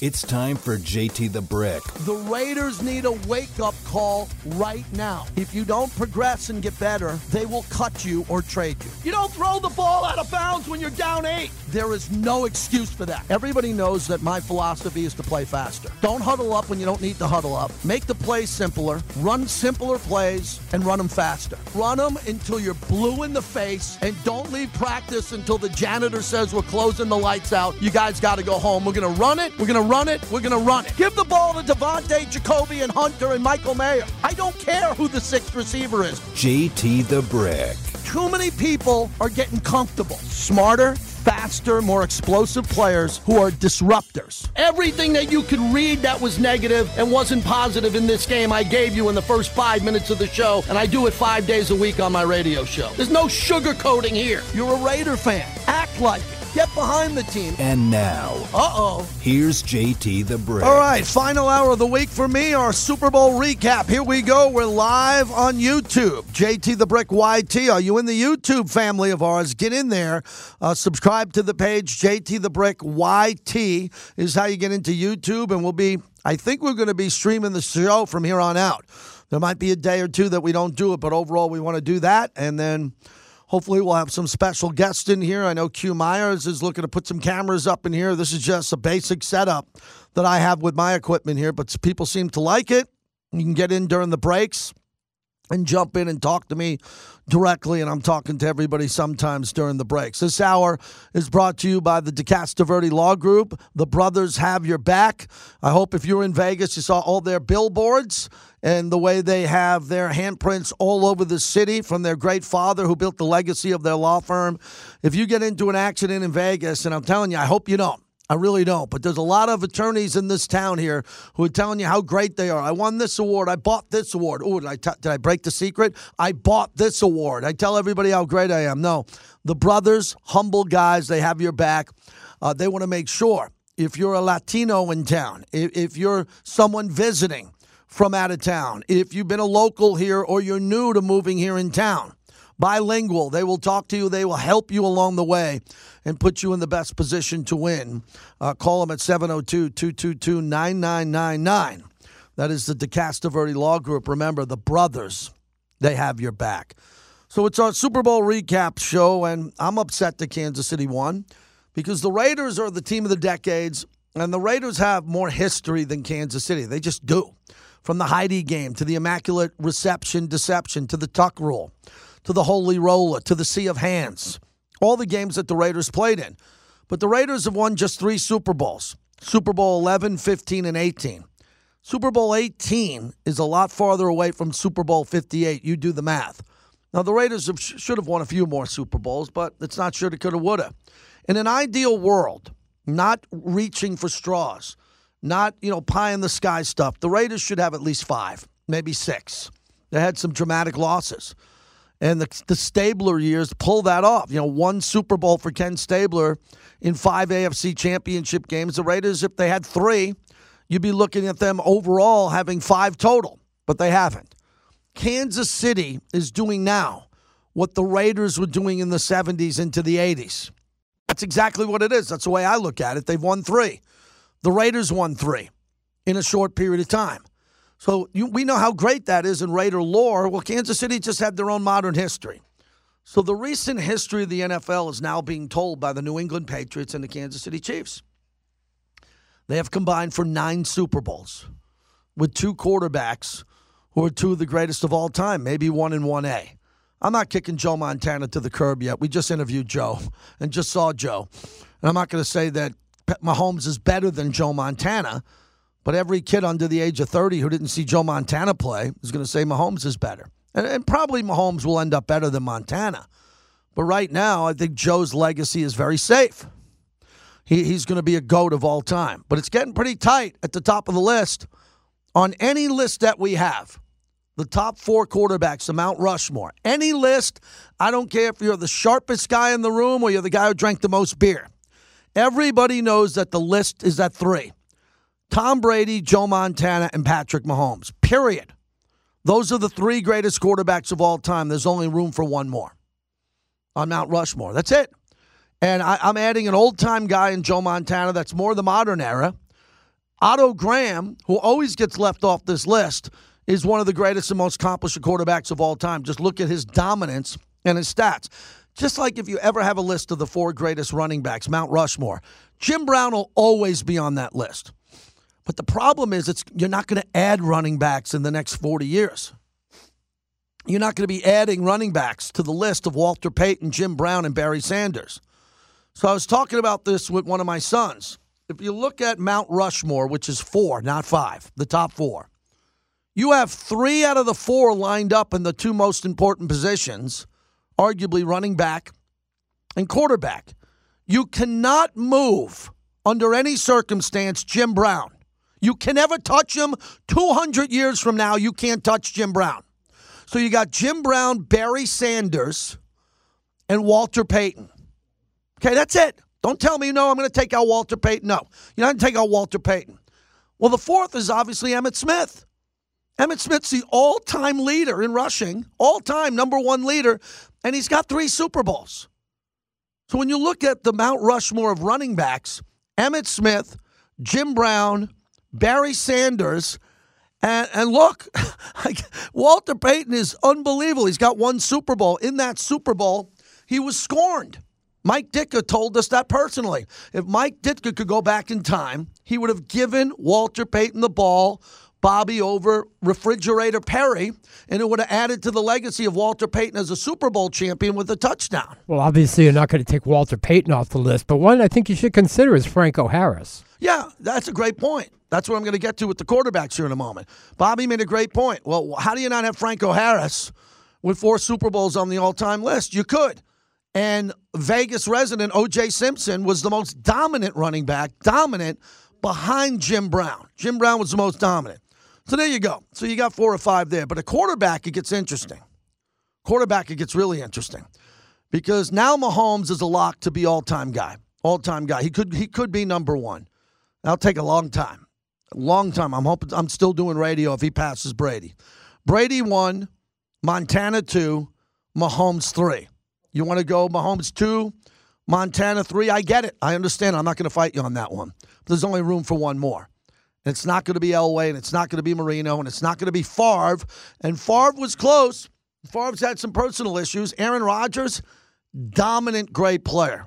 It's time for JT the Brick. The Raiders need a wake-up call right now. If you don't progress and get better, they will cut you or trade you. You don't throw the ball out of bounds when you're down 8. There is no excuse for that. Everybody knows that my philosophy is to play faster. Don't huddle up when you don't need to huddle up. Make the play simpler. Run simpler plays and run them faster. Run them until you're blue in the face and don't leave practice until the janitor says we're closing the lights out. You guys got to go home. We're going to run it. We're going to run it. We're going to run it. Give the ball to Devontae, Jacoby, and Hunter, and Michael Mayer. I don't care who the 6th receiver is. JT the Brick. Too many people are getting comfortable. Smarter, faster, more explosive players who are disruptors. Everything that you could read that was negative and wasn't positive in this game, I gave you in the first 5 minutes of the show, and I do it 5 days a week on my radio show. There's no sugarcoating here. You're a Raider fan. Act like it. Get behind the team. And now, here's JT the Brick. All right, final hour of the week for me, our Super Bowl recap. Here we go. We're live on YouTube. JT the Brick YT. Are you in the YouTube family of ours? Get in there. Subscribe to the page. JT the Brick YT is how you get into YouTube, and I think we're going to be streaming the show from here on out. There might be a day or two that we don't do it, but overall we want to do that, and then hopefully we'll have some special guests in here. I know Q Myers is looking to put some cameras up in here. This is just a basic setup that I have with my equipment here, but people seem to like it. You can get in during the breaks and jump in and talk to me directly, and I'm talking to everybody sometimes during the breaks. This hour is brought to you by the De Castroverde Law Group. The brothers have your back. I hope if you were in Vegas, you saw all their billboards and the way they have their handprints all over the city from their great father who built the legacy of their law firm. If you get into an accident in Vegas, and I'm telling you, I hope you don't. I really don't. But there's a lot of attorneys in this town here who are telling you how great they are. I won this award. I bought this award. Oh, did I break the secret? I bought this award. I tell everybody how great I am. No, the brothers, humble guys, they have your back. They want to make sure if you're a Latino in town, if you're someone visiting from out of town, if you've been a local here or you're new to moving here in town, bilingual, they will talk to you. They will help you along the way and put you in the best position to win. Call them at 702-222-9999. That is the De Castroverde Law Group. Remember, the brothers, they have your back. So it's our Super Bowl recap show, and I'm upset that Kansas City won because the Raiders are the team of the decades, and the Raiders have more history than Kansas City. They just do. From the Heidi game to the Immaculate Reception Deception to the Tuck Rule, to the Holy Roller, to the Sea of Hands, all the games that the Raiders played in. But the Raiders have won just 3 Super Bowls, Super Bowl 11, 15, and 18. Super Bowl 18 is a lot farther away from Super Bowl 58. You do the math. Now, the Raiders should have won a few more Super Bowls, but it's not shoulda, coulda, woulda. In an ideal world, not reaching for straws, not, pie-in-the-sky stuff, the Raiders should have at least 5, maybe 6. They had some dramatic losses. And the Stabler years pull that off. 1 Super Bowl for Ken Stabler in 5 AFC championship games. The Raiders, if they had 3, you'd be looking at them overall having 5 total, but they haven't. Kansas City is doing now what the Raiders were doing in the 70s into the 80s. That's exactly what it is. That's the way I look at it. They've won 3. The Raiders won 3 in a short period of time. So we know how great that is in Raider lore. Well, Kansas City just had their own modern history. So the recent history of the NFL is now being told by the New England Patriots and the Kansas City Chiefs. They have combined for 9 Super Bowls with 2 quarterbacks who are 2 of the greatest of all time, maybe 1 and 1A. I'm not kicking Joe Montana to the curb yet. We just interviewed Joe and just saw Joe. And I'm not going to say that Mahomes is better than Joe Montana, but every kid under the age of 30 who didn't see Joe Montana play is going to say Mahomes is better. And probably Mahomes will end up better than Montana. But right now, I think Joe's legacy is very safe. He's going to be a GOAT of all time. But it's getting pretty tight at the top of the list. On any list that we have, the top 4 quarterbacks, the Mount Rushmore, any list, I don't care if you're the sharpest guy in the room or you're the guy who drank the most beer. Everybody knows that the list is at 3. Tom Brady, Joe Montana, and Patrick Mahomes, period. Those are the 3 greatest quarterbacks of all time. There's only room for 1 more on Mount Rushmore. That's it. And I'm adding an old-time guy in Joe Montana that's more the modern era, Otto Graham, who always gets left off this list, is one of the greatest and most accomplished quarterbacks of all time. Just look at his dominance and his stats. Just like if you ever have a list of the four greatest running backs, Mount Rushmore, Jim Brown will always be on that list. But the problem is you're not going to add running backs in the next 40 years. You're not going to be adding running backs to the list of Walter Payton, Jim Brown, and Barry Sanders. So I was talking about this with one of my sons. If you look at Mount Rushmore, which is four, not five, the top four, you have three out of the four lined up in the two most important positions, arguably running back and quarterback. You cannot move under any circumstance Jim Brown. You can never touch him. 200 years from now, you can't touch Jim Brown. So you got Jim Brown, Barry Sanders, and Walter Payton. Okay, that's it. Don't tell me, no, I'm going to take out Walter Payton. No, you're not going to take out Walter Payton. Well, the fourth is obviously Emmitt Smith. Emmitt Smith's the all-time leader in rushing, all-time number one leader, and he's got three Super Bowls. So when you look at the Mount Rushmore of running backs, Emmitt Smith, Jim Brown, Barry Sanders, And look, Walter Payton is unbelievable. He's got one Super Bowl. In that Super Bowl, he was scorned. Mike Ditka told us that personally. If Mike Ditka could go back in time, he would have given Walter Payton the ball, Bobby, over Refrigerator Perry, and it would have added to the legacy of Walter Payton as a Super Bowl champion with a touchdown. Well, obviously you're not going to take Walter Payton off the list, but one I think you should consider is Franco Harris. Yeah, that's a great point. That's what I'm going to get to with the quarterbacks here in a moment. Bobby made a great point. Well, how do you not have Franco Harris with four Super Bowls on the all-time list? You could. And Vegas resident O.J. Simpson was the most dominant running back, dominant behind Jim Brown. Jim Brown was the most dominant. So there you go. So you got four or five there. But a quarterback, it gets interesting. Quarterback, it gets really interesting. Because now Mahomes is a lock to be all-time guy. All-time guy. He could be number one. That'll take a long time. Long time. I'm hoping I'm still doing radio if he passes Brady. Brady 1, Montana 2, Mahomes 3. You want to go Mahomes 2, Montana 3? I get it. I understand. I'm not going to fight you on that one. There's only room for one more. And it's not going to be Elway, and it's not going to be Marino, and it's not going to be Favre. And Favre was close. Favre's had some personal issues. Aaron Rodgers, dominant, great player.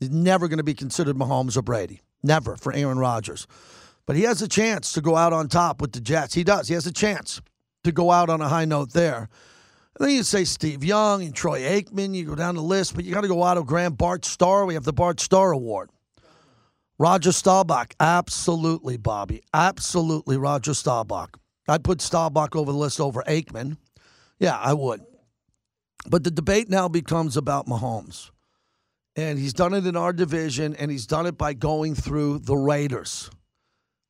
He's never going to be considered Mahomes or Brady. Never for Aaron Rodgers. But he has a chance to go out on top with the Jets. He does. He has a chance to go out on a high note there. And then you say Steve Young and Troy Aikman. You go down the list, but you got to go Otto Graham, Bart Starr. We have the Bart Starr Award. Roger Staubach. Absolutely, Bobby. Absolutely, Roger Staubach. I'd put Staubach over the list over Aikman. Yeah, I would. But the debate now becomes about Mahomes. And he's done it in our division, and he's done it by going through the Raiders.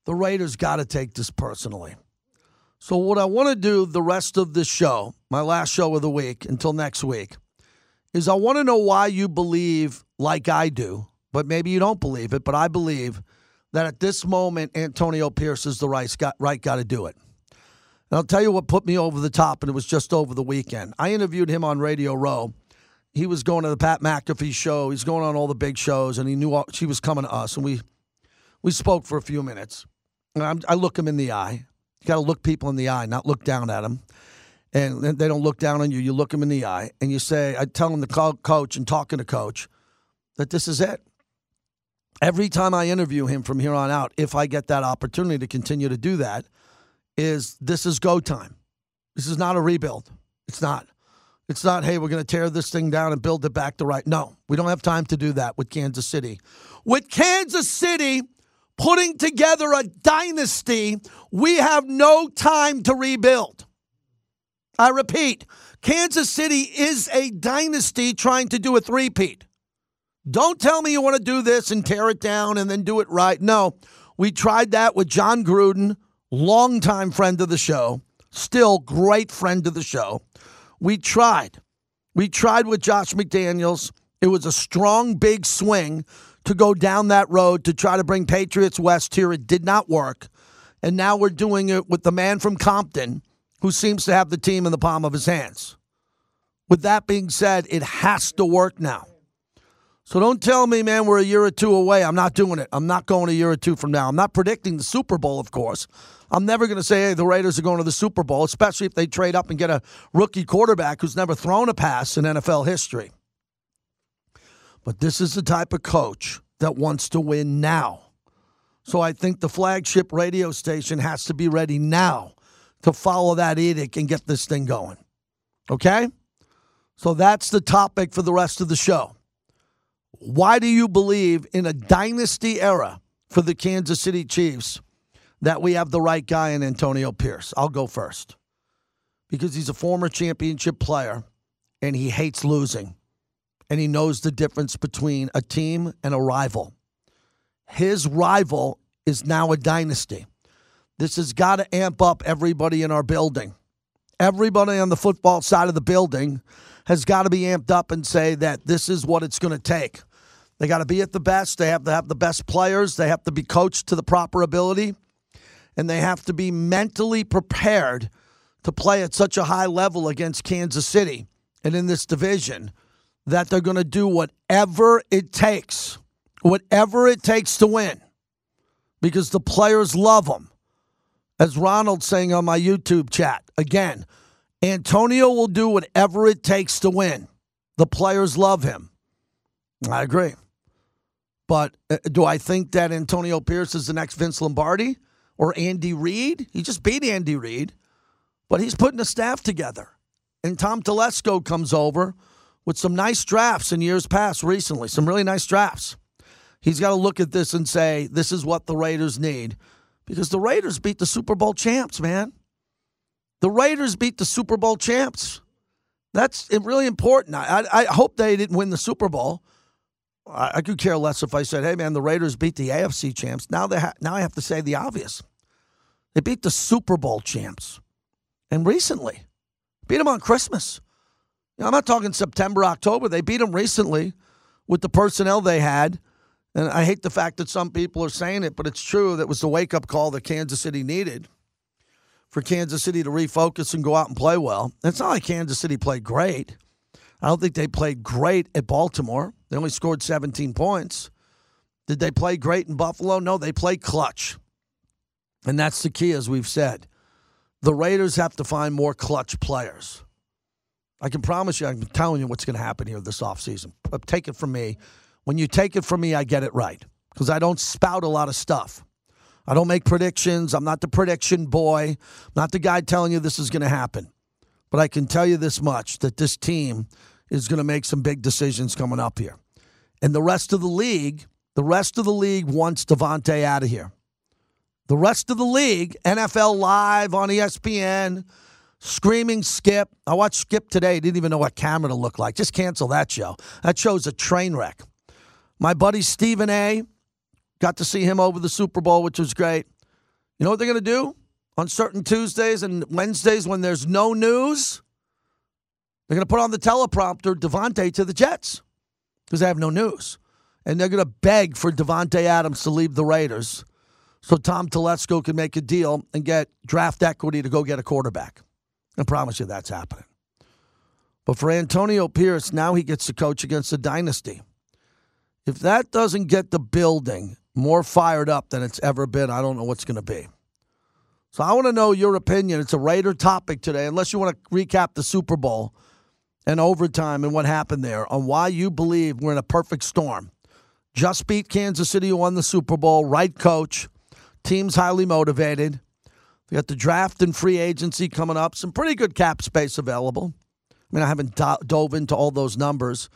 The Raiders got to take this personally. So what I want to do the rest of this show, my last show of the week until next week, is I want to know why you believe like I do, but maybe you don't believe it, but I believe that at this moment, Antonio Pierce is the right guy to do it. And I'll tell you what put me over the top, and it was just over the weekend. I interviewed him on Radio Row. He was going to the Pat McAfee show. He's going on all the big shows, and he knew she was coming to us, and we spoke for a few minutes. I look him in the eye. You got to look people in the eye, not look down at them. And they don't look down on you. You look them in the eye, and you say, I tell him the coach and talking to coach that this is it. Every time I interview him from here on out, if I get that opportunity to continue to do that, this is go time. This is not a rebuild. It's not. It's not, hey, we're going to tear this thing down and build it back to right. No, we don't have time to do that with Kansas City. With Kansas City putting together a dynasty, we have no time to rebuild. I repeat, Kansas City is a dynasty trying to do a three-peat. Don't tell me you want to do this and tear it down and then do it right. No, we tried that with John Gruden, longtime friend of the show, still great friend of the show. We tried with Josh McDaniels. It was a strong, big swing to go down that road to try to bring Patriots West here. It did not work. And now we're doing it with the man from Compton who seems to have the team in the palm of his hands. With that being said, it has to work now. So don't tell me, man, we're a year or two away. I'm not doing it. I'm not going a year or two from now. I'm not predicting the Super Bowl, of course. I'm never going to say, hey, the Raiders are going to the Super Bowl, especially if they trade up and get a rookie quarterback who's never thrown a pass in NFL history. But this is the type of coach that wants to win now. So I think the flagship radio station has to be ready now to follow that edict and get this thing going. Okay? So that's the topic for the rest of the show. Why do you believe in a dynasty era for the Kansas City Chiefs that we have the right guy in Antonio Pierce? I'll go first. Because he's a former championship player, and he hates losing. And he knows the difference between a team and a rival. His rival is now a dynasty. This has got to amp up everybody in our building. Everybody on the football side of the building has got to be amped up and say that this is what it's going to take. They got to be at the best. They have to have the best players. They have to be coached to the proper ability. And they have to be mentally prepared to play at such a high level against Kansas City and in this division that they're going to do whatever it takes to win, because the players love them. As Ronald's saying on my YouTube chat, again, Antonio will do whatever it takes to win. The players love him. I agree. But do I think that Antonio Pierce is the next Vince Lombardi or Andy Reid? He just beat Andy Reid, but he's putting a staff together. And Tom Telesco comes over with some nice drafts in years past recently, some really nice drafts. He's got to look at this and say, this is what the Raiders need, because the Raiders beat the Super Bowl champs, man. The Raiders beat the Super Bowl champs. That's really important. I hope they didn't win the Super Bowl. I could care less if I said, hey, man, the Raiders beat the AFC champs. Now I have to say the obvious. They beat the Super Bowl champs. And recently, beat them on Christmas. Now, I'm not talking September, October. They beat them recently with the personnel they had. And I hate the fact that some people are saying it, but it's true. That was the wake-up call that Kansas City needed for Kansas City to refocus and go out and play well. And it's not like Kansas City played great. I don't think they played great at Baltimore. They only scored 17 points. Did they play great in Buffalo? No, they played clutch. And that's the key, as we've said. The Raiders have to find more clutch players. I can promise you, I'm telling you what's going to happen here this offseason. Take it from me. When you take it from me, I get it right, because I don't spout a lot of stuff. I don't make predictions. I'm not the prediction boy. I'm not the guy telling you this is going to happen. But I can tell you this much, that this team is going to make some big decisions coming up here. And the rest of the league wants Devontae out of here. The rest of the league, NFL Live on ESPN, screaming Skip. I watched Skip today. Didn't even know what camera to look like. Just cancel that show. That show's a train wreck. My buddy Stephen A., got to see him over the Super Bowl, which was great. You know what they're going to do on certain Tuesdays and Wednesdays when there's no news? They're going to put on the teleprompter, Devontae to the Jets, because they have no news. And they're going to beg for Devontae Adams to leave the Raiders so Tom Telesco can make a deal and get draft equity to go get a quarterback. I promise you that's happening. But for Antonio Pierce, now he gets to coach against a dynasty. If that doesn't get the building more fired up than it's ever been, I don't know what's going to be. So I want to know your opinion. It's a Raider topic today, unless you want to recap the Super Bowl and overtime and what happened there, on why you believe we're in a perfect storm. Just beat Kansas City, who won the Super Bowl, right coach, team's highly motivated. We got the draft and free agency coming up, some pretty good cap space available. I mean, I haven't dove into all those numbers.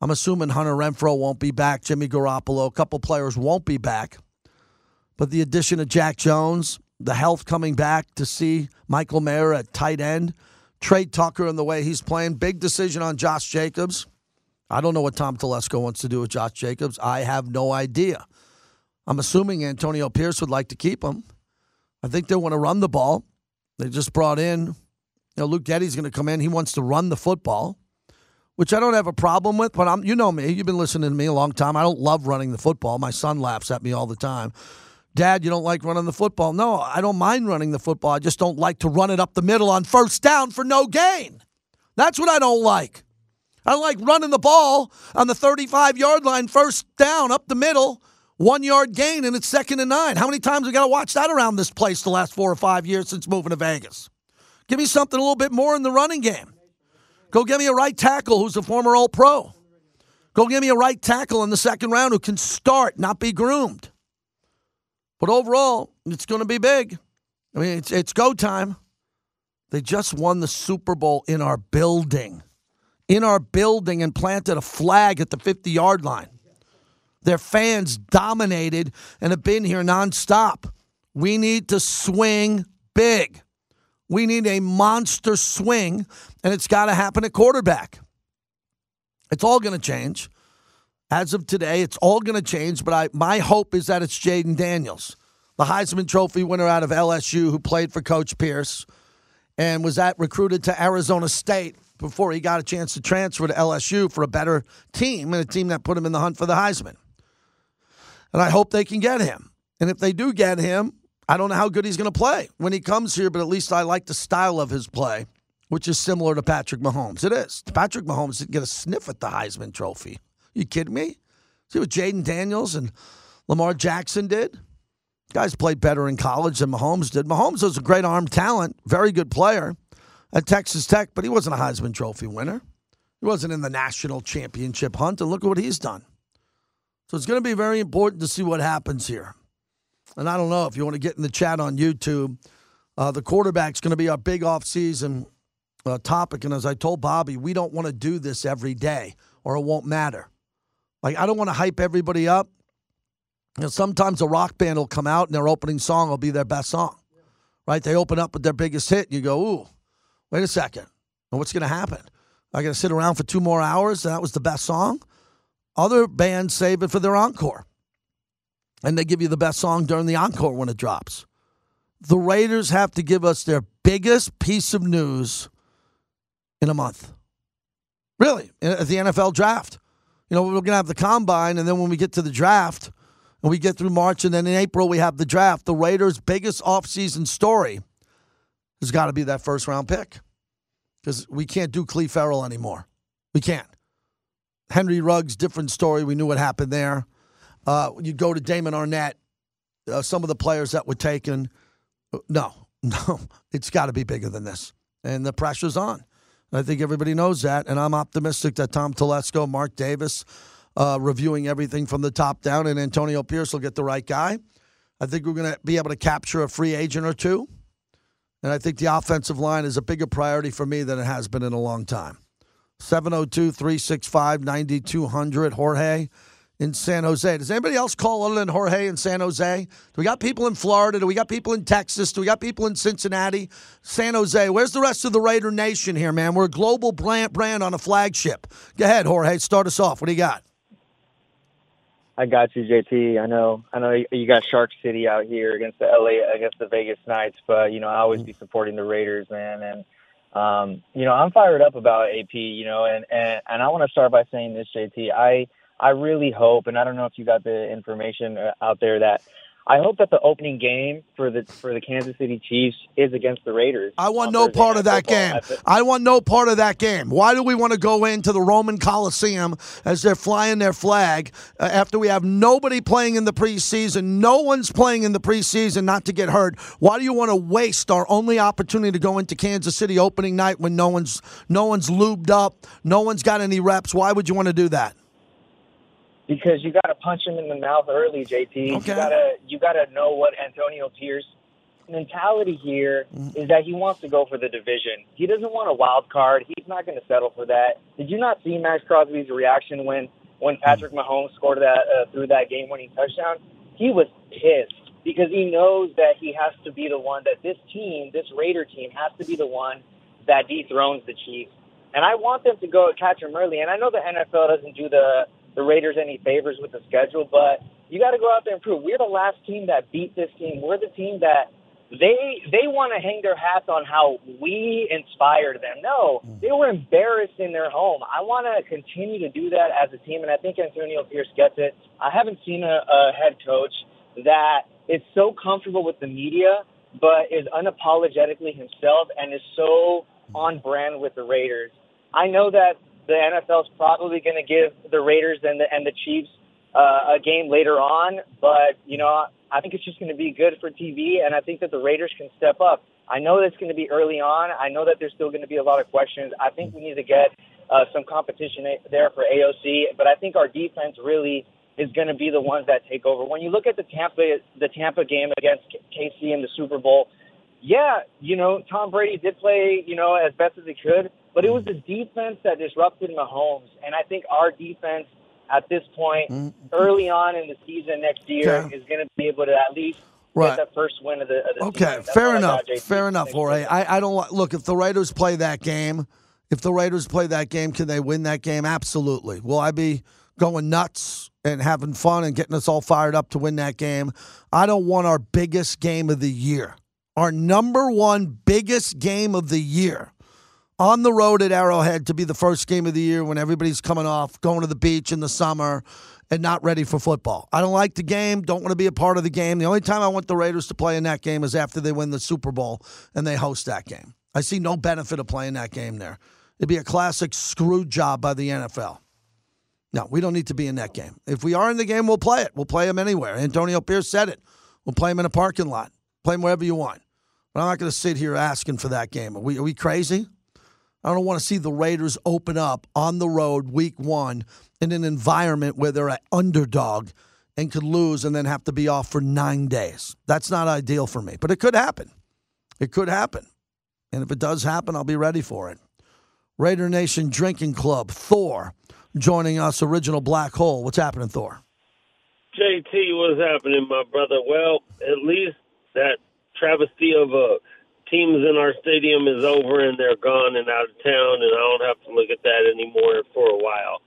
I'm assuming Hunter Renfrow won't be back, Jimmy Garoppolo, a couple players won't be back. But the addition of Jack Jones, the health coming back to see Michael Mayer at tight end, Trey Tucker and the way he's playing, big decision on Josh Jacobs. I don't know what Tom Telesco wants to do with Josh Jacobs. I have no idea. I'm assuming Antonio Pierce would like to keep him. I think they want to run the ball. They just brought in, Luke Getty's going to come in. He wants to run the football, which I don't have a problem with, but you know me. You've been listening to me a long time. I don't love running the football. My son laughs at me all the time. Dad, you don't like running the football. No, I don't mind running the football. I just don't like to run it up the middle on first down for no gain. That's what I don't like. I like running the ball on the 35-yard line, first down, up the middle, 1 yard gain, and it's 2nd and 9. How many times we got to watch that around this place the last 4 or 5 years since moving to Vegas? Give me something a little bit more in the running game. Go get me a right tackle who's a former All-Pro. Go get me a right tackle in the 2nd round who can start, not be groomed. But overall, it's going to be big. I mean, it's go time. They just won the Super Bowl in our building. In our building, and planted a flag at the 50-yard line. Their fans dominated and have been here nonstop. We need to swing big. We need a monster swing, and it's got to happen at quarterback. It's all going to change. As of today, it's all going to change, but my hope is that it's Jayden Daniels, the Heisman Trophy winner out of LSU, who played for Coach Pierce and was recruited to Arizona State before he got a chance to transfer to LSU for a better team, and a team that put him in the hunt for the Heisman. And I hope they can get him. And if they do get him, I don't know how good he's going to play when he comes here, but at least I like the style of his play, which is similar to Patrick Mahomes. It is. Patrick Mahomes didn't get a sniff at the Heisman Trophy. You kidding me? See what Jayden Daniels and Lamar Jackson did? Guys played better in college than Mahomes did. Mahomes was a great arm talent, very good player at Texas Tech, but he wasn't a Heisman Trophy winner. He wasn't in the national championship hunt, and look at what he's done. So it's going to be very important to see what happens here. And I don't know if you want to get in the chat on YouTube. The quarterback's going to be our big offseason topic, and as I told Bobby, we don't want to do this every day or it won't matter. Like, I don't want to hype everybody up. You know, sometimes a rock band will come out and their opening song will be their best song, right? They open up with their biggest hit, and you go, ooh, wait a second. Now what's going to happen? I got to sit around for 2 more hours, and that was the best song? Other bands save it for their encore, and they give you the best song during the encore when it drops. The Raiders have to give us their biggest piece of news in a month. Really, at the NFL draft. You know, we're going to have the combine, and then when we get to the draft, and we get through March, and then in April we have the draft, the Raiders' biggest offseason story has got to be that first-round pick, because we can't do Cleve Ferrell anymore. We can't. Henry Ruggs, different story. We knew what happened there. You go to Damon Arnett, some of the players that were taken. No, it's got to be bigger than this, and the pressure's on. I think everybody knows that, and I'm optimistic that Tom Telesco, Mark Davis, reviewing everything from the top down, and Antonio Pierce will get the right guy. I think we're going to be able to capture a free agent or two, and I think the offensive line is a bigger priority for me than it has been in a long time. 702-365-9200, Jorge in San Jose. Does anybody else call other than Jorge in San Jose? Do we got people in Florida? Do we got people in Texas? Do we got people in Cincinnati? San Jose. Where's the rest of the Raider Nation here, man? We're a global brand on a flagship. Go ahead, Jorge. Start us off. What do you got? I got you, JT. I know you got Shark City out here against the Vegas Knights, but, you know, I always be supporting the Raiders, man. And, you know, I'm fired up about AP, you know, and I want to start by saying this, JT. I really hope, and I don't know if you got the information out there, that I hope that the opening game for the Kansas City Chiefs is against the Raiders. I want no part of that game. I want no part of that game. Why do we want to go into the Roman Coliseum as they're flying their flag after we have nobody playing in the preseason? No one's playing in the preseason not to get hurt. Why do you want to waste our only opportunity to go into Kansas City opening night when no one's lubed up, no one's got any reps? Why would you want to do that? Because you got to punch him in the mouth early, JT. Okay. You gotta know what Antonio Pierce's mentality here is, that he wants to go for the division. He doesn't want a wild card. He's not going to settle for that. Did you not see Max Crosby's reaction when Patrick Mahomes scored that through that game-winning touchdown? He was pissed because he knows that he has to be the one, that this Raider team has to be the one that dethrones the Chiefs. And I want them to go catch him early. And I know the NFL doesn't do the Raiders any favors with the schedule, but you got to go out there and prove. We're the last team that beat this team. We're the team that they want to hang their hats on how we inspired them. No, they were embarrassed in their home. I want to continue to do that as a team, and I think Antonio Pierce gets it. I haven't seen a head coach that is so comfortable with the media but is unapologetically himself and is so on brand with the Raiders. I know that the NFL is probably going to give the Raiders and the Chiefs a game later on. But, you know, I think it's just going to be good for TV, and I think that the Raiders can step up. I know that's going to be early on. I know that there's still going to be a lot of questions. I think we need to get some competition there for AOC, but I think our defense really is going to be the ones that take over. When you look at the Tampa game against KC in the Super Bowl, yeah, you know, Tom Brady did play, you know, as best as he could, but it was the defense that disrupted Mahomes. And I think our defense at this point, early on in the season next year, is going to be able to at least get the first win of the season. Fair enough, Jorge. I don't want, look, if the Raiders play that game, can they win that game? Absolutely. Will I be going nuts and having fun and getting us all fired up to win that game? I don't want our biggest game of the year, our number one biggest game of the year, on the road at Arrowhead to be the first game of the year when everybody's coming off, going to the beach in the summer, and not ready for football. I don't like the game, don't want to be a part of the game. The only time I want the Raiders to play in that game is after they win the Super Bowl and they host that game. I see no benefit of playing that game there. It'd be a classic screw job by the NFL. No, we don't need to be in that game. If we are in the game, we'll play it. We'll play them anywhere. Antonio Pierce said it. We'll play them in a parking lot. Play them wherever you want. But I'm not going to sit here asking for that game. Are we crazy? I don't want to see the Raiders open up on the road week 1 in an environment where they're an underdog and could lose and then have to be off for 9 days. That's not ideal for me, but it could happen. It could happen. And if it does happen, I'll be ready for it. Raider Nation Drinking Club, Thor, joining us, Original Black Hole. What's happening, Thor? JT, what's happening, my brother? Well, at least that travesty of a teams in our stadium is over and they're gone and out of town, and I don't have to look at that anymore for a while.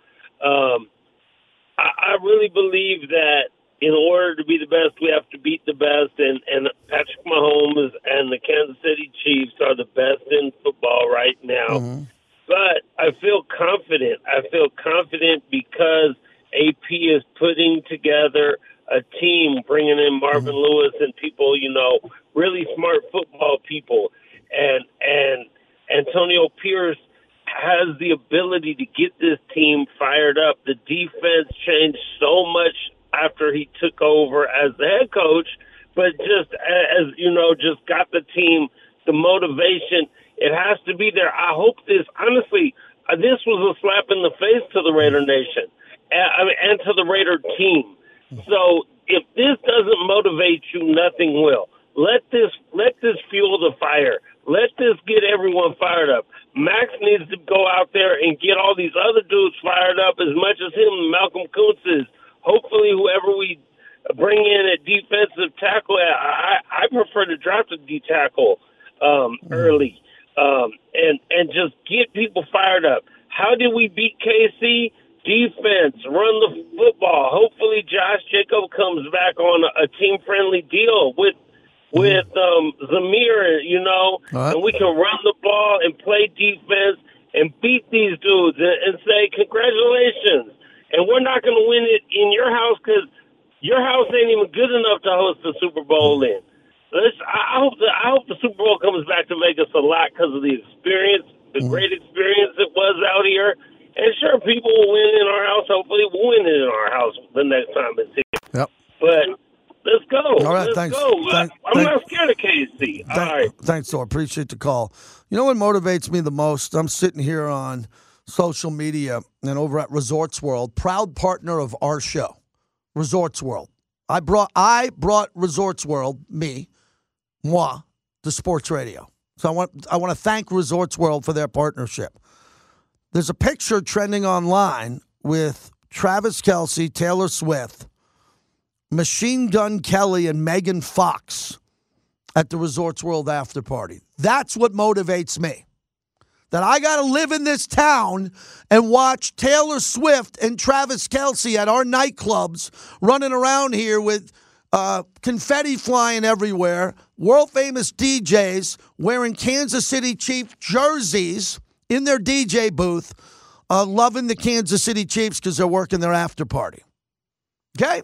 I really believe that in order to be the best, we have to beat the best, and Patrick Mahomes and the Kansas City Chiefs are the best in football right now. Mm-hmm. But I feel confident. I feel confident because AP is putting together a team, bringing in Marvin Lewis and people, you know, really smart football people. And Antonio Pierce has the ability to get this team fired up. The defense changed so much after he took over as the head coach, but just as, you know, just got the team, the motivation. It has to be there. I hope this, honestly, this was a slap in the face to the Raider Nation and to the Raider team. So if this doesn't motivate you, nothing will. Let this fuel the fire. Let this get everyone fired up. Max needs to go out there and get all these other dudes fired up as much as him. Malcolm Kuntz is. Hopefully, whoever we bring in at defensive tackle, I prefer to draft a D tackle early. And just get people fired up. How did we beat KC? Defense, run the football. Hopefully Josh Jacobs comes back on a team-friendly deal with Zamir, you know, and we can run the ball and play defense and beat these dudes and say, congratulations. And we're not going to win it in your house because your house ain't even good enough to host the Super Bowl in. I hope the Super Bowl comes back to Vegas a lot because of the experience, the great experience it was out here. And sure, people will win in our house. Hopefully, we'll win it in our house the next time it's here. Yep. But let's go. All right, let's go. I'm not scared of KC. All right. Thanks, Thor. Appreciate the call. You know what motivates me the most? I'm sitting here on social media and over at Resorts World, proud partner of our show, Resorts World. I brought Resorts World, moi, to sports radio. So I want to thank Resorts World for their partnership. There's a picture trending online with Travis Kelce, Taylor Swift, Machine Gun Kelly, and Megan Fox at the Resorts World after party. That's what motivates me. That I got to live in this town and watch Taylor Swift and Travis Kelce at our nightclubs running around here with confetti flying everywhere, world-famous DJs wearing Kansas City Chiefs jerseys in their DJ booth, loving the Kansas City Chiefs because they're working their after party. Okay?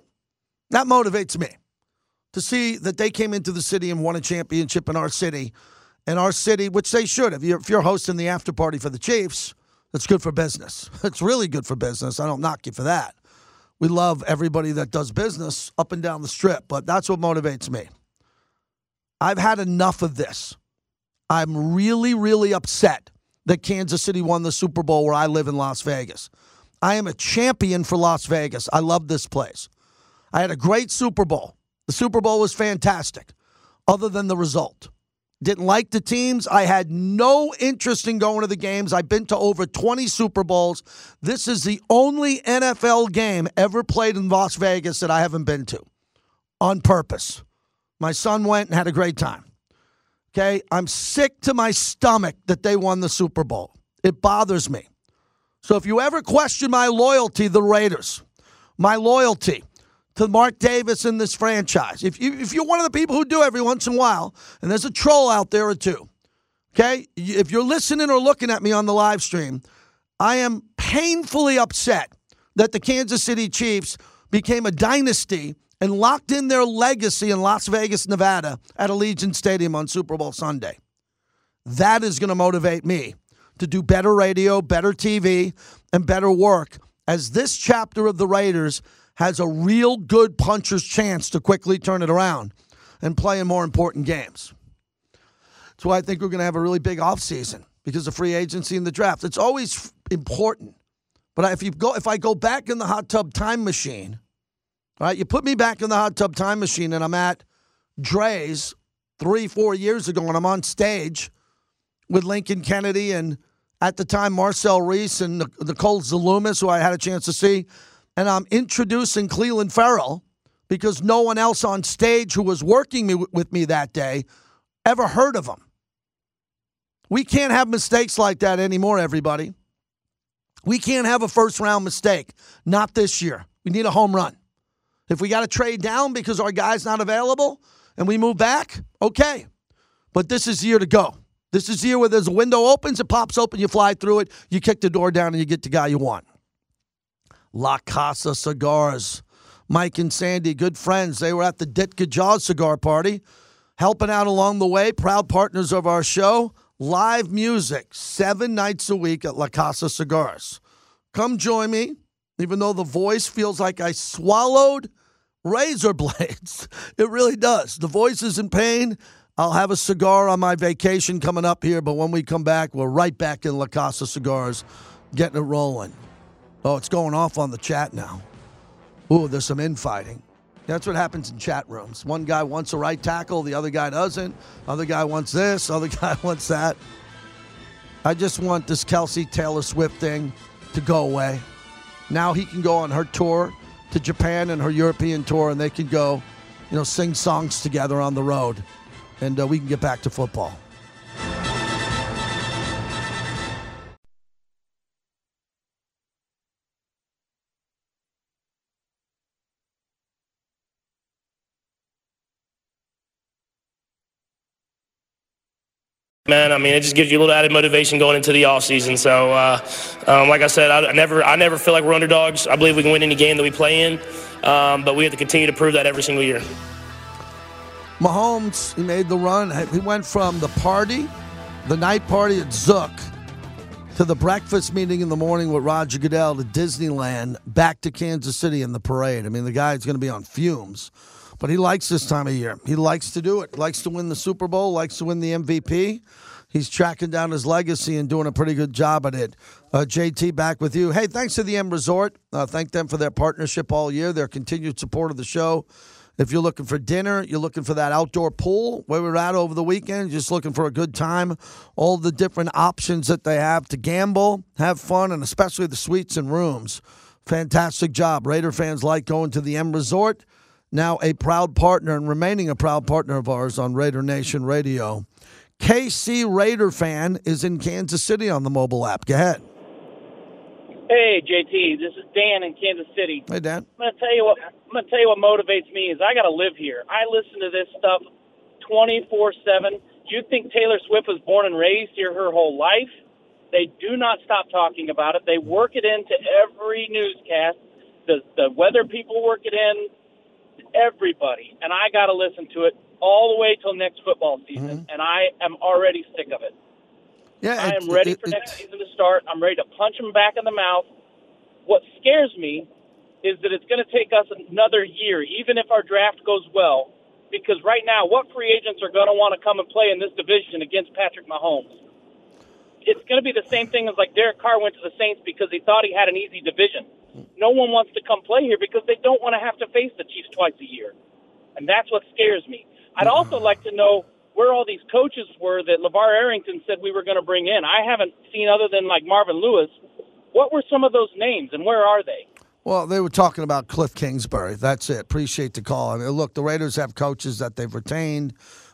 That motivates me to see that they came into the city and won a championship in our city. Which they should have. If you're hosting the after party for the Chiefs, It's good for business. It's really good for business. I don't knock you for that. We love everybody that does business up and down the strip, but that's what motivates me. I've had enough of this. I'm really, really upset that Kansas City won the Super Bowl where I live in Las Vegas. I am a champion for Las Vegas. I love this place. I had a great Super Bowl. The Super Bowl was fantastic, other than the result. Didn't like the teams. I had no interest in going to the games. I've been to over 20 Super Bowls. This is the only NFL game ever played in Las Vegas that I haven't been to on purpose. My son went and had a great time. Okay, I'm sick to my stomach that they won the Super Bowl. It bothers me. So if you ever question my loyalty, the Raiders, my loyalty to Mark Davis in this franchise, if you're one of the people who do every once in a while, and there's a troll out there or two, okay, if you're listening or looking at me on the live stream, I am painfully upset that the Kansas City Chiefs became a dynasty and locked in their legacy in Las Vegas, Nevada at Allegiant Stadium on Super Bowl Sunday. That is going to motivate me to do better radio, better TV, and better work as this chapter of the Raiders has a real good puncher's chance to quickly turn it around and play in more important games. That's why I think we're going to have a really big offseason because of free agency and the draft. It's always important. But if I go back in the hot tub time machine... All right, you put me back in the hot tub time machine and I'm at Dre's 3-4 years ago and I'm on stage with Lincoln Kennedy and at the time Marcel Reese and Nicole Zalumis, who I had a chance to see, and I'm introducing Cleveland Ferrell because no one else on stage who was working with me that day ever heard of him. We can't have mistakes like that anymore, everybody. We can't have a first-round mistake. Not this year. We need a home run. If we got to trade down because our guy's not available and we move back, okay. But this is the year to go. This is the year where there's a window opens, it pops open, you fly through it, you kick the door down, and you get the guy you want. La Casa Cigars. Mike and Sandy, good friends. They were at the Ditka Jaws cigar party, helping out along the way, proud partners of our show. Live music 7 nights a week at La Casa Cigars. Come join me. Even though the voice feels like I swallowed razor blades. It really does. The voice is in pain. I'll have a cigar on my vacation coming up here, but when we come back, we're right back in La Casa Cigars, getting it rolling. Oh, it's going off on the chat now. Ooh, there's some infighting. That's what happens in chat rooms. One guy wants a right tackle, the other guy doesn't. Other guy wants this, other guy wants that. I just want this Kelce Taylor Swift thing to go away. Now he can go on her tour to Japan and her European tour, and they can go, sing songs together on the road, and we can get back to football. Man, it just gives you a little added motivation going into the offseason. So, like I said, I never feel like we're underdogs. I believe we can win any game that we play in, but we have to continue to prove that every single year. Mahomes, he made the run. He went from the night party at Zook, to the breakfast meeting in the morning with Roger Goodell, to Disneyland, back to Kansas City in the parade. The guy's going to be on fumes. But he likes this time of year. He likes to do it. Likes to win the Super Bowl. Likes to win the MVP. He's tracking down his legacy and doing a pretty good job at it. JT, back with you. Hey, thanks to the M Resort. Thank them for their partnership all year, their continued support of the show. If you're looking for dinner, you're looking for that outdoor pool where we were at over the weekend, just looking for a good time, all the different options that they have to gamble, have fun, and especially the suites and rooms. Fantastic job. Raider fans like going to the M Resort. Now a proud partner and remaining a proud partner of ours on Raider Nation Radio. KC Raider Fan is in Kansas City on the mobile app. Go ahead. Hey, JT. This is Dan in Kansas City. Hey, Dan. I'm going to tell you what motivates me is I got to live here. I listen to this stuff 24/7. You think Taylor Swift was born and raised here her whole life? They do not stop talking about it. They work it into every newscast. The weather people work it in. Everybody, and I got to listen to it all the way till next football season, and I am already sick of it. Yeah, I am ready for next season to start. I'm ready to punch him back in the mouth. What scares me is that it's going to take us another year, even if our draft goes well, because right now, what free agents are going to want to come and play in this division against Patrick Mahomes? It's going to be the same thing as like Derek Carr went to the Saints because he thought he had an easy division. No one wants to come play here because they don't want to have to face the Chiefs twice a year. And that's what scares me. I'd also like to know where all these coaches were that LeVar Arrington said we were going to bring in. I haven't seen other than like Marvin Lewis. What were some of those names and where are they? Well, they were talking about Cliff Kingsbury. That's it. Appreciate the call. I mean, look, the Raiders have coaches that they've retained.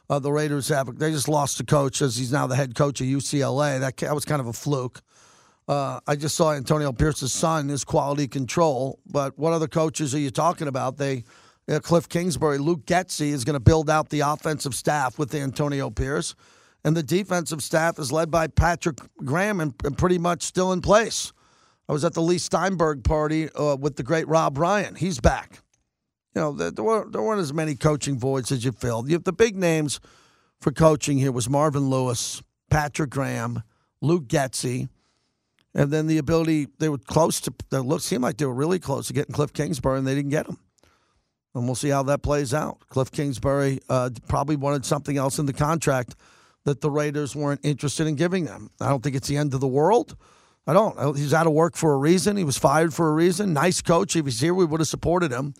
The Raiders have – they just lost the coach as he's now the head coach of UCLA. That was kind of a fluke. I just saw Antonio Pierce's son is quality control. But what other coaches are you talking about? Cliff Kingsbury, Luke Getsy is going to build out the offensive staff with Antonio Pierce. And the defensive staff is led by Patrick Graham and pretty much still in place. I was at the Lee Steinberg party with the great Rob Ryan. He's back. You know, there weren't as many coaching voids as you filled. The big names for coaching here was Marvin Lewis, Patrick Graham, Luke Getsy, and then the ability they were close to. It seemed like they were really close to getting Cliff Kingsbury, and they didn't get him. And we'll see how that plays out. Cliff Kingsbury probably wanted something else in the contract that the Raiders weren't interested in giving them. I don't think it's the end of the world. I don't. He's out of work for a reason. He was fired for a reason. Nice coach. If he's here, we would have supported him.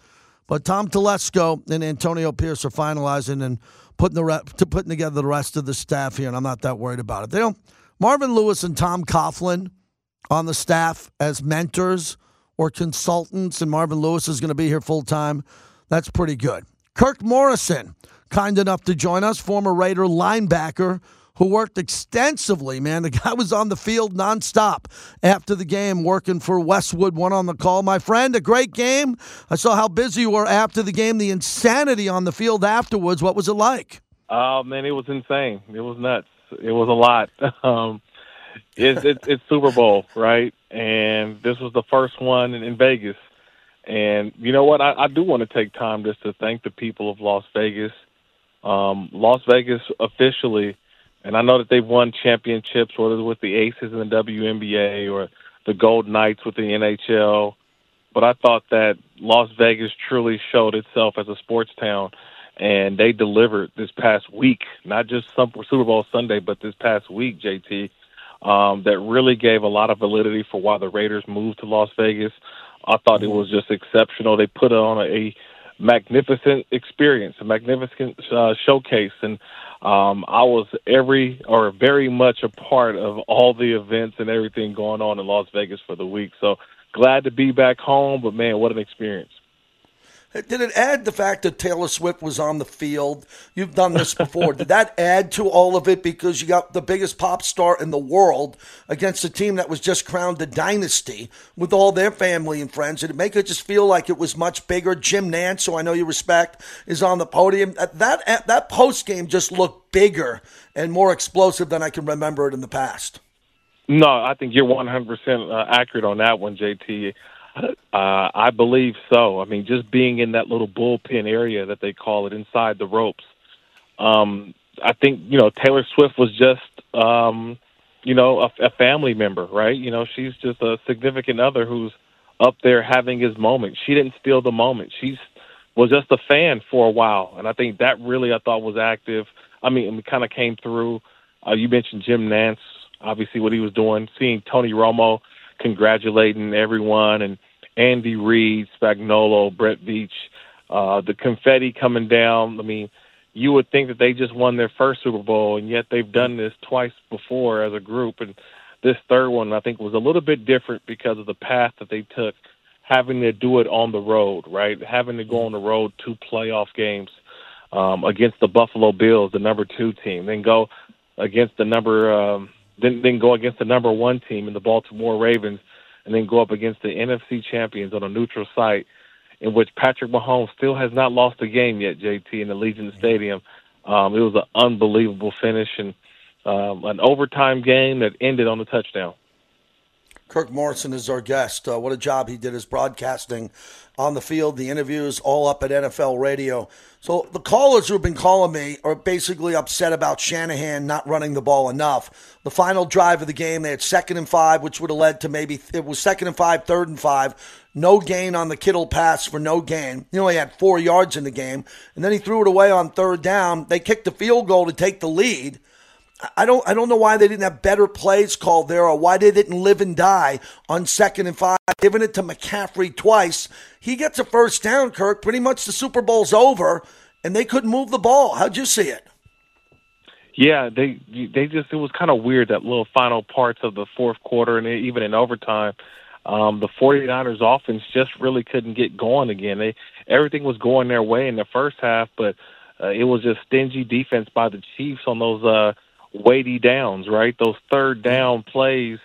But Tom Telesco and Antonio Pierce are finalizing and putting together the rest of the staff here, and I'm not that worried about it. They don't. Marvin Lewis and Tom Coughlin on the staff as mentors or consultants, and Marvin Lewis is going to be here full time. That's pretty good. Kirk Morrison, kind enough to join us, former Raider linebacker, who worked extensively, man. The guy was on the field nonstop after the game working for Westwood One on the call. My friend, a great game. I saw how busy you were after the game, the insanity on the field afterwards. What was it like? Oh, man, it was insane. It was nuts. It was a lot. It's Super Bowl, right? And this was the first one in Vegas. And you know what? I do want to take time just to thank the people of Las Vegas. Las Vegas officially, and I know that they've won championships, whether with the Aces in the WNBA or the Golden Knights with the NHL. But I thought that Las Vegas truly showed itself as a sports town, and they delivered this past week, not just Super Bowl Sunday, but this past week, JT, that really gave a lot of validity for why the Raiders moved to Las Vegas. I thought it was just exceptional. They put on a magnificent experience, a magnificent showcase, and I was very much a part of all the events and everything going on in Las Vegas for the week. So glad to be back home, but man, what an experience. Did it add the fact that Taylor Swift was on the field? You've done this before. Did that add to all of it because you got the biggest pop star in the world against a team that was just crowned the dynasty with all their family and friends? Did it make it just feel like it was much bigger? Jim Nantz, who I know you respect, is on the podium. That post-game just looked bigger and more explosive than I can remember it in the past. No, I think you're 100% accurate on that one, JT. I believe so. I mean, just being in that little bullpen area that they call it, inside the ropes. I think, you know, Taylor Swift was just, you know, a family member, right? You know, she's just a significant other who's up there having his moment. She didn't steal the moment. She was just a fan for a while. And I think that really, I thought, was active. I mean, it kind of came through. You mentioned Jim Nantz, obviously what he was doing, seeing Tony Romo congratulating everyone, and Andy Reid, Spagnolo, Brett Veach, the confetti coming down. I mean, you would think that they just won their first Super Bowl, and yet they've done this twice before as a group. And this third one, I think, was a little bit different because of the path that they took, having to do it on the road, right? Having to go on the road two playoff games against the Buffalo Bills, the number 2 team, then go against the then go against the number 1 team in the Baltimore Ravens, and then go up against the NFC champions on a neutral site in which Patrick Mahomes still has not lost a game yet, JT, in the Allegiant Stadium. It was an unbelievable finish and an overtime game that ended on a touchdown. Kirk Morrison is our guest. What a job he did his broadcasting on the field, the interviews, all up at NFL Radio. So the callers who have been calling me are basically upset about Shanahan not running the ball enough. The final drive of the game, they had 2nd and 5, which would have led to maybe, it was 2nd and 5, 3rd and 5. No gain on the Kittle pass for no gain. He only had 4 yards in the game. And then he threw it away on 3rd down. They kicked the field goal to take the lead. I don't know why they didn't have better plays called there, or why they didn't live and die on 2nd and 5, giving it to McCaffrey twice. He gets a 1st down, Kirk. Pretty much the Super Bowl's over, and they couldn't move the ball. How'd you see it? Yeah, they just, it was kind of weird, that little final parts of the fourth quarter and even in overtime. The 49ers offense just really couldn't get going again. Everything was going their way in the first half, but it was just stingy defense by the Chiefs on those weighty downs, right? Those 3rd down plays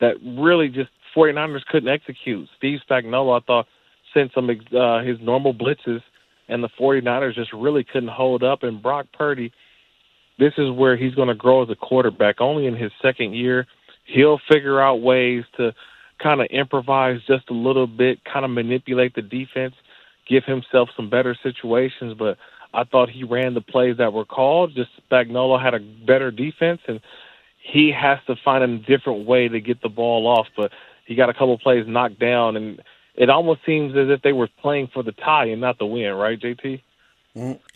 that really just 49ers couldn't execute. Steve Spagnuolo, I thought, sent some his normal blitzes, and the 49ers just really couldn't hold up. And Brock Purdy, this is where he's going to grow as a quarterback. Only in his 2nd year, he'll figure out ways to kind of improvise just a little bit, kind of manipulate the defense, give himself some better situations. But I thought he ran the plays that were called. Just Spagnuolo had a better defense, and he has to find a different way to get the ball off. But he got a couple of plays knocked down, and it almost seems as if they were playing for the tie and not the win, right, JT?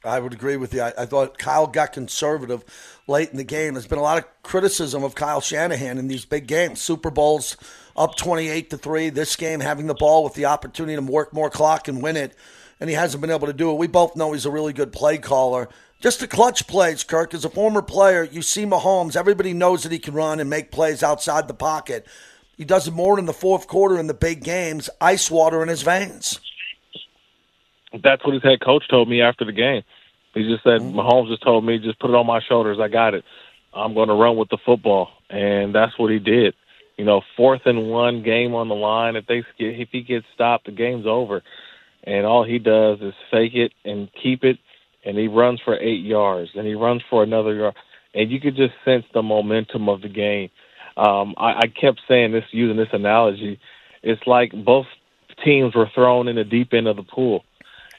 I would agree with you. I thought Kyle got conservative late in the game. There's been a lot of criticism of Kyle Shanahan in these big games. Super Bowls up 28-3. This game, having the ball with the opportunity to work more clock and win it, and he hasn't been able to do it. We both know he's a really good play caller. Just the clutch plays, Kirk. As a former player, you see Mahomes. Everybody knows that he can run and make plays outside the pocket. He does it more in the fourth quarter in the big games. Ice water in his veins. That's what his head coach told me after the game. He just said, Mahomes just told me, just put it on my shoulders. I got it. I'm going to run with the football. And that's what he did. You know, 4th and 1, game on the line. If he gets stopped, the game's over. And all he does is fake it and keep it, and he runs for 8 yards, and he runs for another yard. And you could just sense the momentum of the game. I kept saying this, using this analogy. It's like both teams were thrown in the deep end of the pool,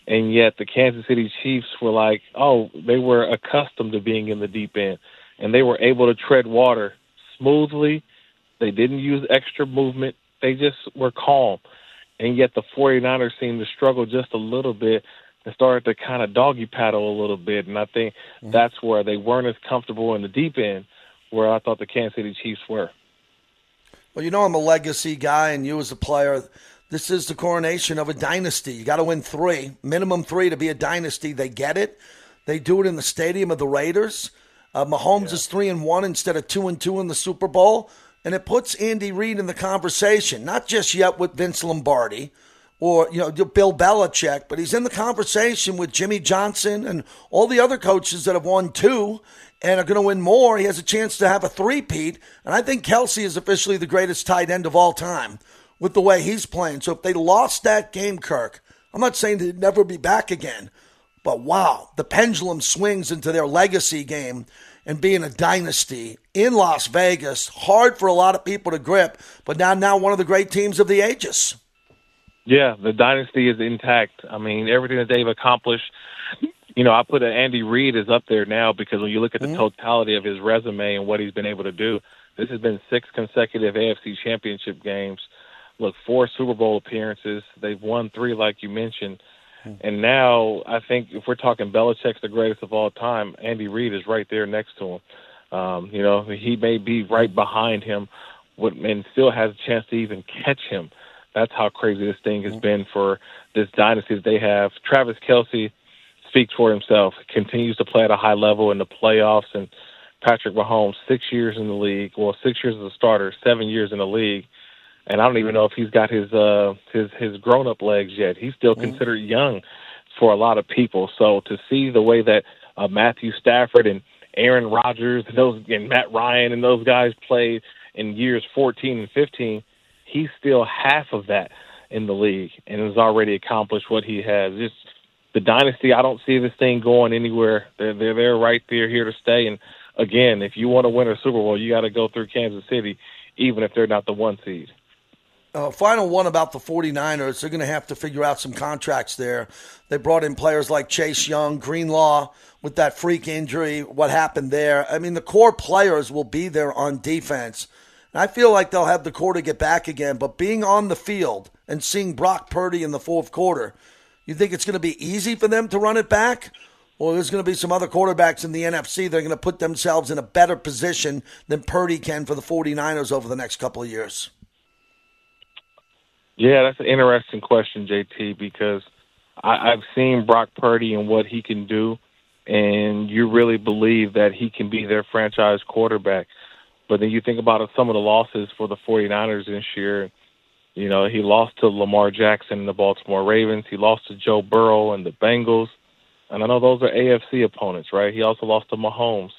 and yet the Kansas City Chiefs were like, oh, they were accustomed to being in the deep end, and they were able to tread water smoothly. They didn't use extra movement. They just were calm. And yet the 49ers seemed to struggle just a little bit and started to kind of doggy paddle a little bit. And I think that's where they weren't as comfortable in the deep end where I thought the Kansas City Chiefs were. Well, you know, I'm a legacy guy, and you as a player, this is the coronation of a dynasty. You got to win 3, minimum 3 to be a dynasty. They get it. They do it in the stadium of the Raiders. Mahomes is 3-1 instead of 2-2 in the Super Bowl. And it puts Andy Reid in the conversation, not just yet with Vince Lombardi or, you know, Bill Belichick, but he's in the conversation with Jimmy Johnson and all the other coaches that have won 2 and are going to win more. He has a chance to have a 3-peat, and I think Kelce is officially the greatest tight end of all time with the way he's playing. So if they lost that game, Kirk, I'm not saying they'd never be back again, but wow, the pendulum swings into their legacy game and being a dynasty in Las Vegas. Hard for a lot of people to grip, but now one of the great teams of the ages. Yeah, the dynasty is intact. I mean, everything that they've accomplished, you know, I put Andy Reid is up there now because when you look at the totality of his resume and what he's been able to do, this has been 6 consecutive AFC championship games. Look, 4 Super Bowl appearances. They've won 3, like you mentioned. And now I think if we're talking Belichick's the greatest of all time, Andy Reid is right there next to him. You know, he may be right behind him and still has a chance to even catch him. That's how crazy this thing has been for this dynasty that they have. Travis Kelce speaks for himself, continues to play at a high level in the playoffs. And Patrick Mahomes, 6 years in the league, well, 6 years as a starter, 7 years in the league. And I don't even know if he's got his grown-up legs yet. He's still considered young for a lot of people. So to see the way that Matthew Stafford and Aaron Rodgers and Matt Ryan and those guys played in years 14 and 15, he's still half of that in the league and has already accomplished what he has. It's the dynasty, I don't see this thing going anywhere. They're right there, here to stay. And, again, if you want to win a Super Bowl, you got to go through Kansas City, even if they're not the 1 seed. Final one about the 49ers. They're going to have to figure out some contracts there. They brought in players like Chase Young, Greenlaw with that freak injury, what happened there. I mean, the core players will be there on defense. And I feel like they'll have the core to get back again. But being on the field and seeing Brock Purdy in the fourth quarter, you think it's going to be easy for them to run it back? Or there's going to be some other quarterbacks in the NFC that are going to put themselves in a better position than Purdy can for the 49ers over the next couple of years? Yeah, that's an interesting question, JT, because I've seen Brock Purdy and what he can do, and you really believe that he can be their franchise quarterback. But then you think about some of the losses for the 49ers this year. You know, he lost to Lamar Jackson and the Baltimore Ravens. He lost to Joe Burrow and the Bengals. And I know those are AFC opponents, right? He also lost to Mahomes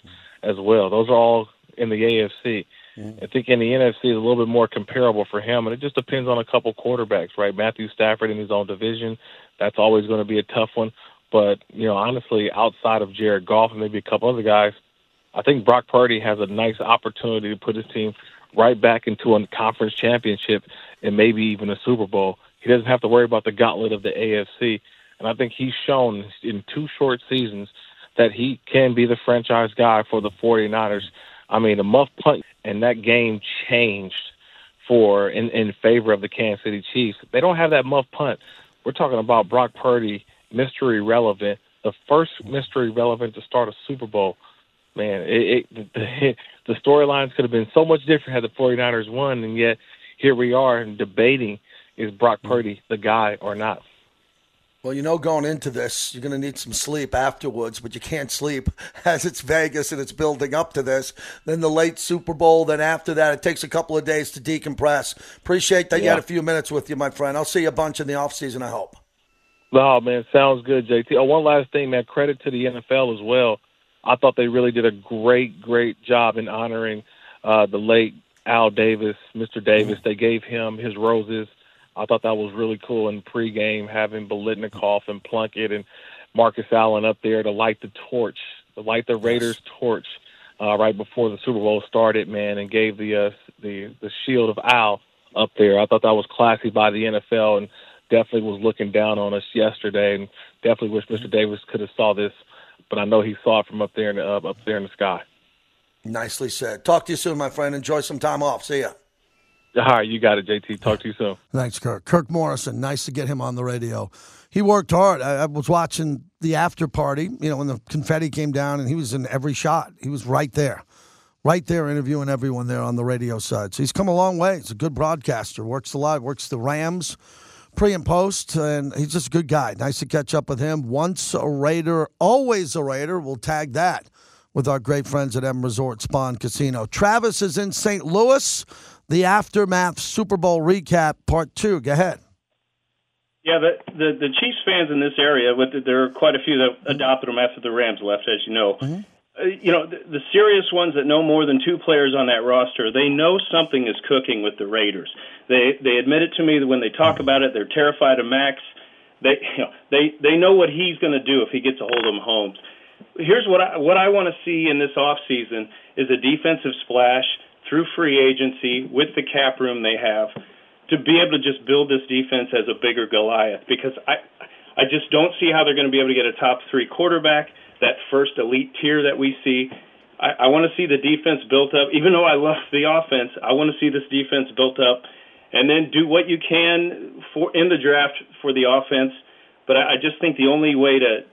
as well. Those are all in the AFC. I think in the NFC is a little bit more comparable for him, and it just depends on a couple quarterbacks, right? Matthew Stafford in his own division, that's always going to be a tough one. But, you know, honestly, outside of Jared Goff and maybe a couple other guys, I think Brock Purdy has a nice opportunity to put his team right back into a conference championship and maybe even a Super Bowl. He doesn't have to worry about the gauntlet of the AFC, and I think he's shown in two short seasons that he can be the franchise guy for the 49ers. I mean, a muff punt, and that game changed for in favor of the Kansas City Chiefs. They don't have that muff punt. We're talking about Brock Purdy, mystery relevant, the first mystery relevant to start a Super Bowl. Man, the storylines could have been so much different had the 49ers won, and yet here we are debating, is Brock Purdy the guy or not? Well, you know, going into this, you're going to need some sleep afterwards, but you can't sleep as it's Vegas and it's building up to this. Then the late Super Bowl, then after that, it takes a couple of days to decompress. Appreciate that you had a few minutes with you, my friend. I'll see you a bunch in the offseason, I hope. Oh, man, sounds good, JT. Oh, one last thing, man, credit to the NFL as well. I thought they really did a great, great job in honoring the late Al Davis, Mr. Davis. They gave him his roses. I thought that was really cool in pregame, having Biletnikoff and Plunkett and Marcus Allen up there to light the torch, to light the Raiders' torch right before the Super Bowl started, man, and gave the shield of Al up there. I thought that was classy by the NFL and definitely was looking down on us yesterday, and definitely wish Mr. Davis could have saw this, but I know he saw it from up there in the sky. Nicely said. Talk to you soon, my friend. Enjoy some time off. See ya. All right, you got it, JT. Talk to you soon. Thanks, Kirk. Kirk Morrison, nice to get him on the radio. He worked hard. I was watching the after party, you know, when the confetti came down, and he was in every shot. He was right there interviewing everyone there on the radio side. So he's come a long way. He's a good broadcaster, works a lot, works the Rams pre and post, and he's just a good guy. Nice to catch up with him. Once a Raider, always a Raider. We'll tag that with our great friends at M Resort Spa and Casino. Travis is in St. Louis. The Aftermath Super Bowl recap, part two. Go ahead. Yeah, the Chiefs fans in this area, there are quite a few that adopted them after the Rams left, as you know. Mm-hmm. You know, the serious ones that know more than two players on that roster, they know something is cooking with the Raiders. They admit it to me that when they talk about it, they're terrified of Max. They know what he's going to do if he gets a hold of Mahomes. Here's what I want to see in this offseason is a defensive splash through free agency, with the cap room they have, to be able to just build this defense as a bigger Goliath, because I just don't see how they're going to be able to get a top-three quarterback, that first elite tier that we see. I want to see the defense built up. Even though I love the offense, I want to see this defense built up, and then do what you can in the draft for the offense. But I just think the only way to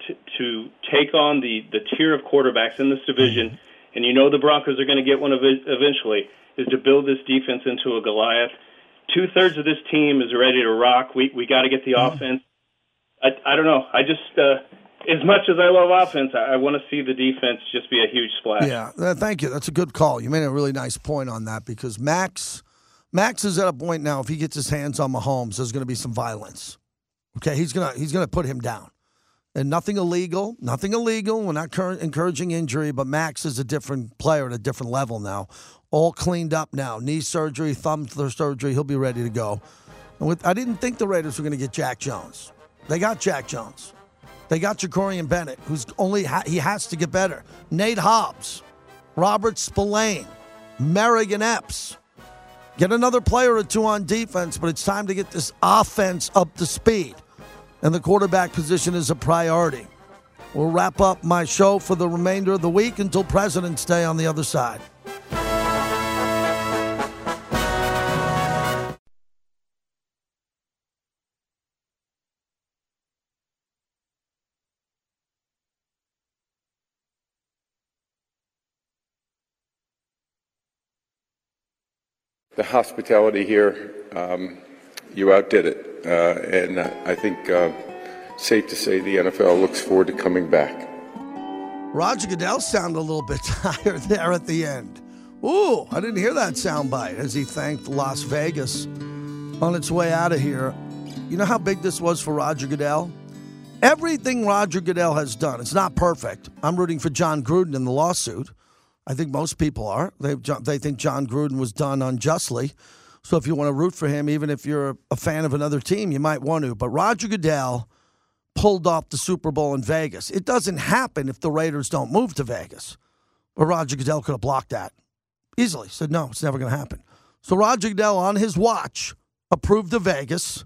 take on the tier of quarterbacks in this division, and you know the Broncos are going to get one eventually, is to build this defense into a Goliath. Two-thirds of this team is ready to rock. We got to get the offense. I don't know. I just, as much as I love offense, I want to see the defense just be a huge splash. Yeah, thank you. That's a good call. You made a really nice point on that, because Max is at a point now, if he gets his hands on Mahomes, there's going to be some violence. Okay, he's going to put him down. And nothing illegal. We're not encouraging injury, but Max is a different player at a different level now. All cleaned up now. Knee surgery, thumb surgery, he'll be ready to go. And I didn't think the Raiders were going to get Jack Jones. They got Jack Jones. They got Jacorian Bennett, who's he has to get better. Nate Hobbs, Robert Spillane, Merrigan Epps. Get another player or two on defense, but it's time to get this offense up to speed. And the quarterback position is a priority. We'll wrap up my show for the remainder of the week until President's Day on the other side. The hospitality here, you outdid it. And I think safe to say the NFL looks forward to coming back. Roger Goodell sounded a little bit tired there at the end. Ooh, I didn't hear that soundbite as he thanked Las Vegas on its way out of here. You know how big this was for Roger Goodell? Everything Roger Goodell has done, it's not perfect. I'm rooting for John Gruden in the lawsuit. I think most people are. They think John Gruden was done unjustly. So if you want to root for him, even if you're a fan of another team, you might want to. But Roger Goodell pulled off the Super Bowl in Vegas. It doesn't happen if the Raiders don't move to Vegas. But Roger Goodell could have blocked that easily. Said, no, it's never going to happen. So Roger Goodell, on his watch, approved of Vegas.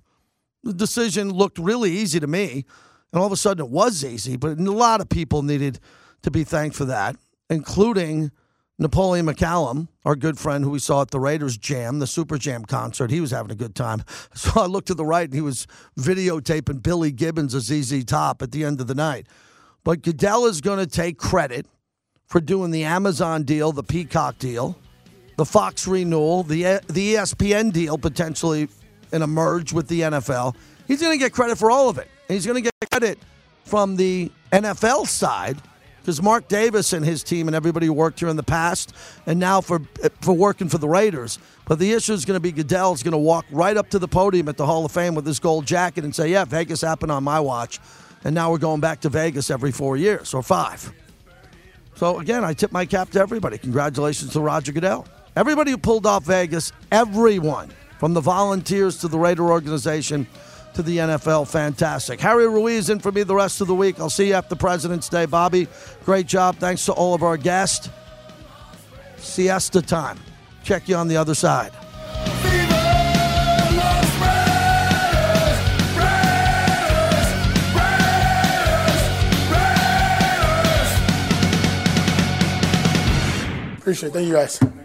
The decision looked really easy to me. And all of a sudden it was easy. But a lot of people needed to be thanked for that, including Napoleon McCallum, our good friend who we saw at the Raiders Jam, the Super Jam concert. He was having a good time. So I looked to the right, and he was videotaping Billy Gibbons as ZZ Top at the end of the night. But Goodell is going to take credit for doing the Amazon deal, the Peacock deal, the Fox renewal, the ESPN deal, potentially in a merge with the NFL. He's going to get credit for all of it. And he's going to get credit from the NFL side, because Mark Davis and his team and everybody who worked here in the past, and now for working for the Raiders. But the issue is going to be Goodell's going to walk right up to the podium at the Hall of Fame with his gold jacket and say, yeah, Vegas happened on my watch, and now we're going back to Vegas every 4 years or 5. So, again, I tip my cap to everybody. Congratulations to Roger Goodell. Everybody who pulled off Vegas, everyone, from the volunteers to the Raider organization to the NFL, fantastic. Harry Ruiz in for me the rest of the week. I'll see you after President's Day. Bobby, great job. Thanks to all of our guests. Siesta time. Check you on the other side. Appreciate it. Thank you, guys.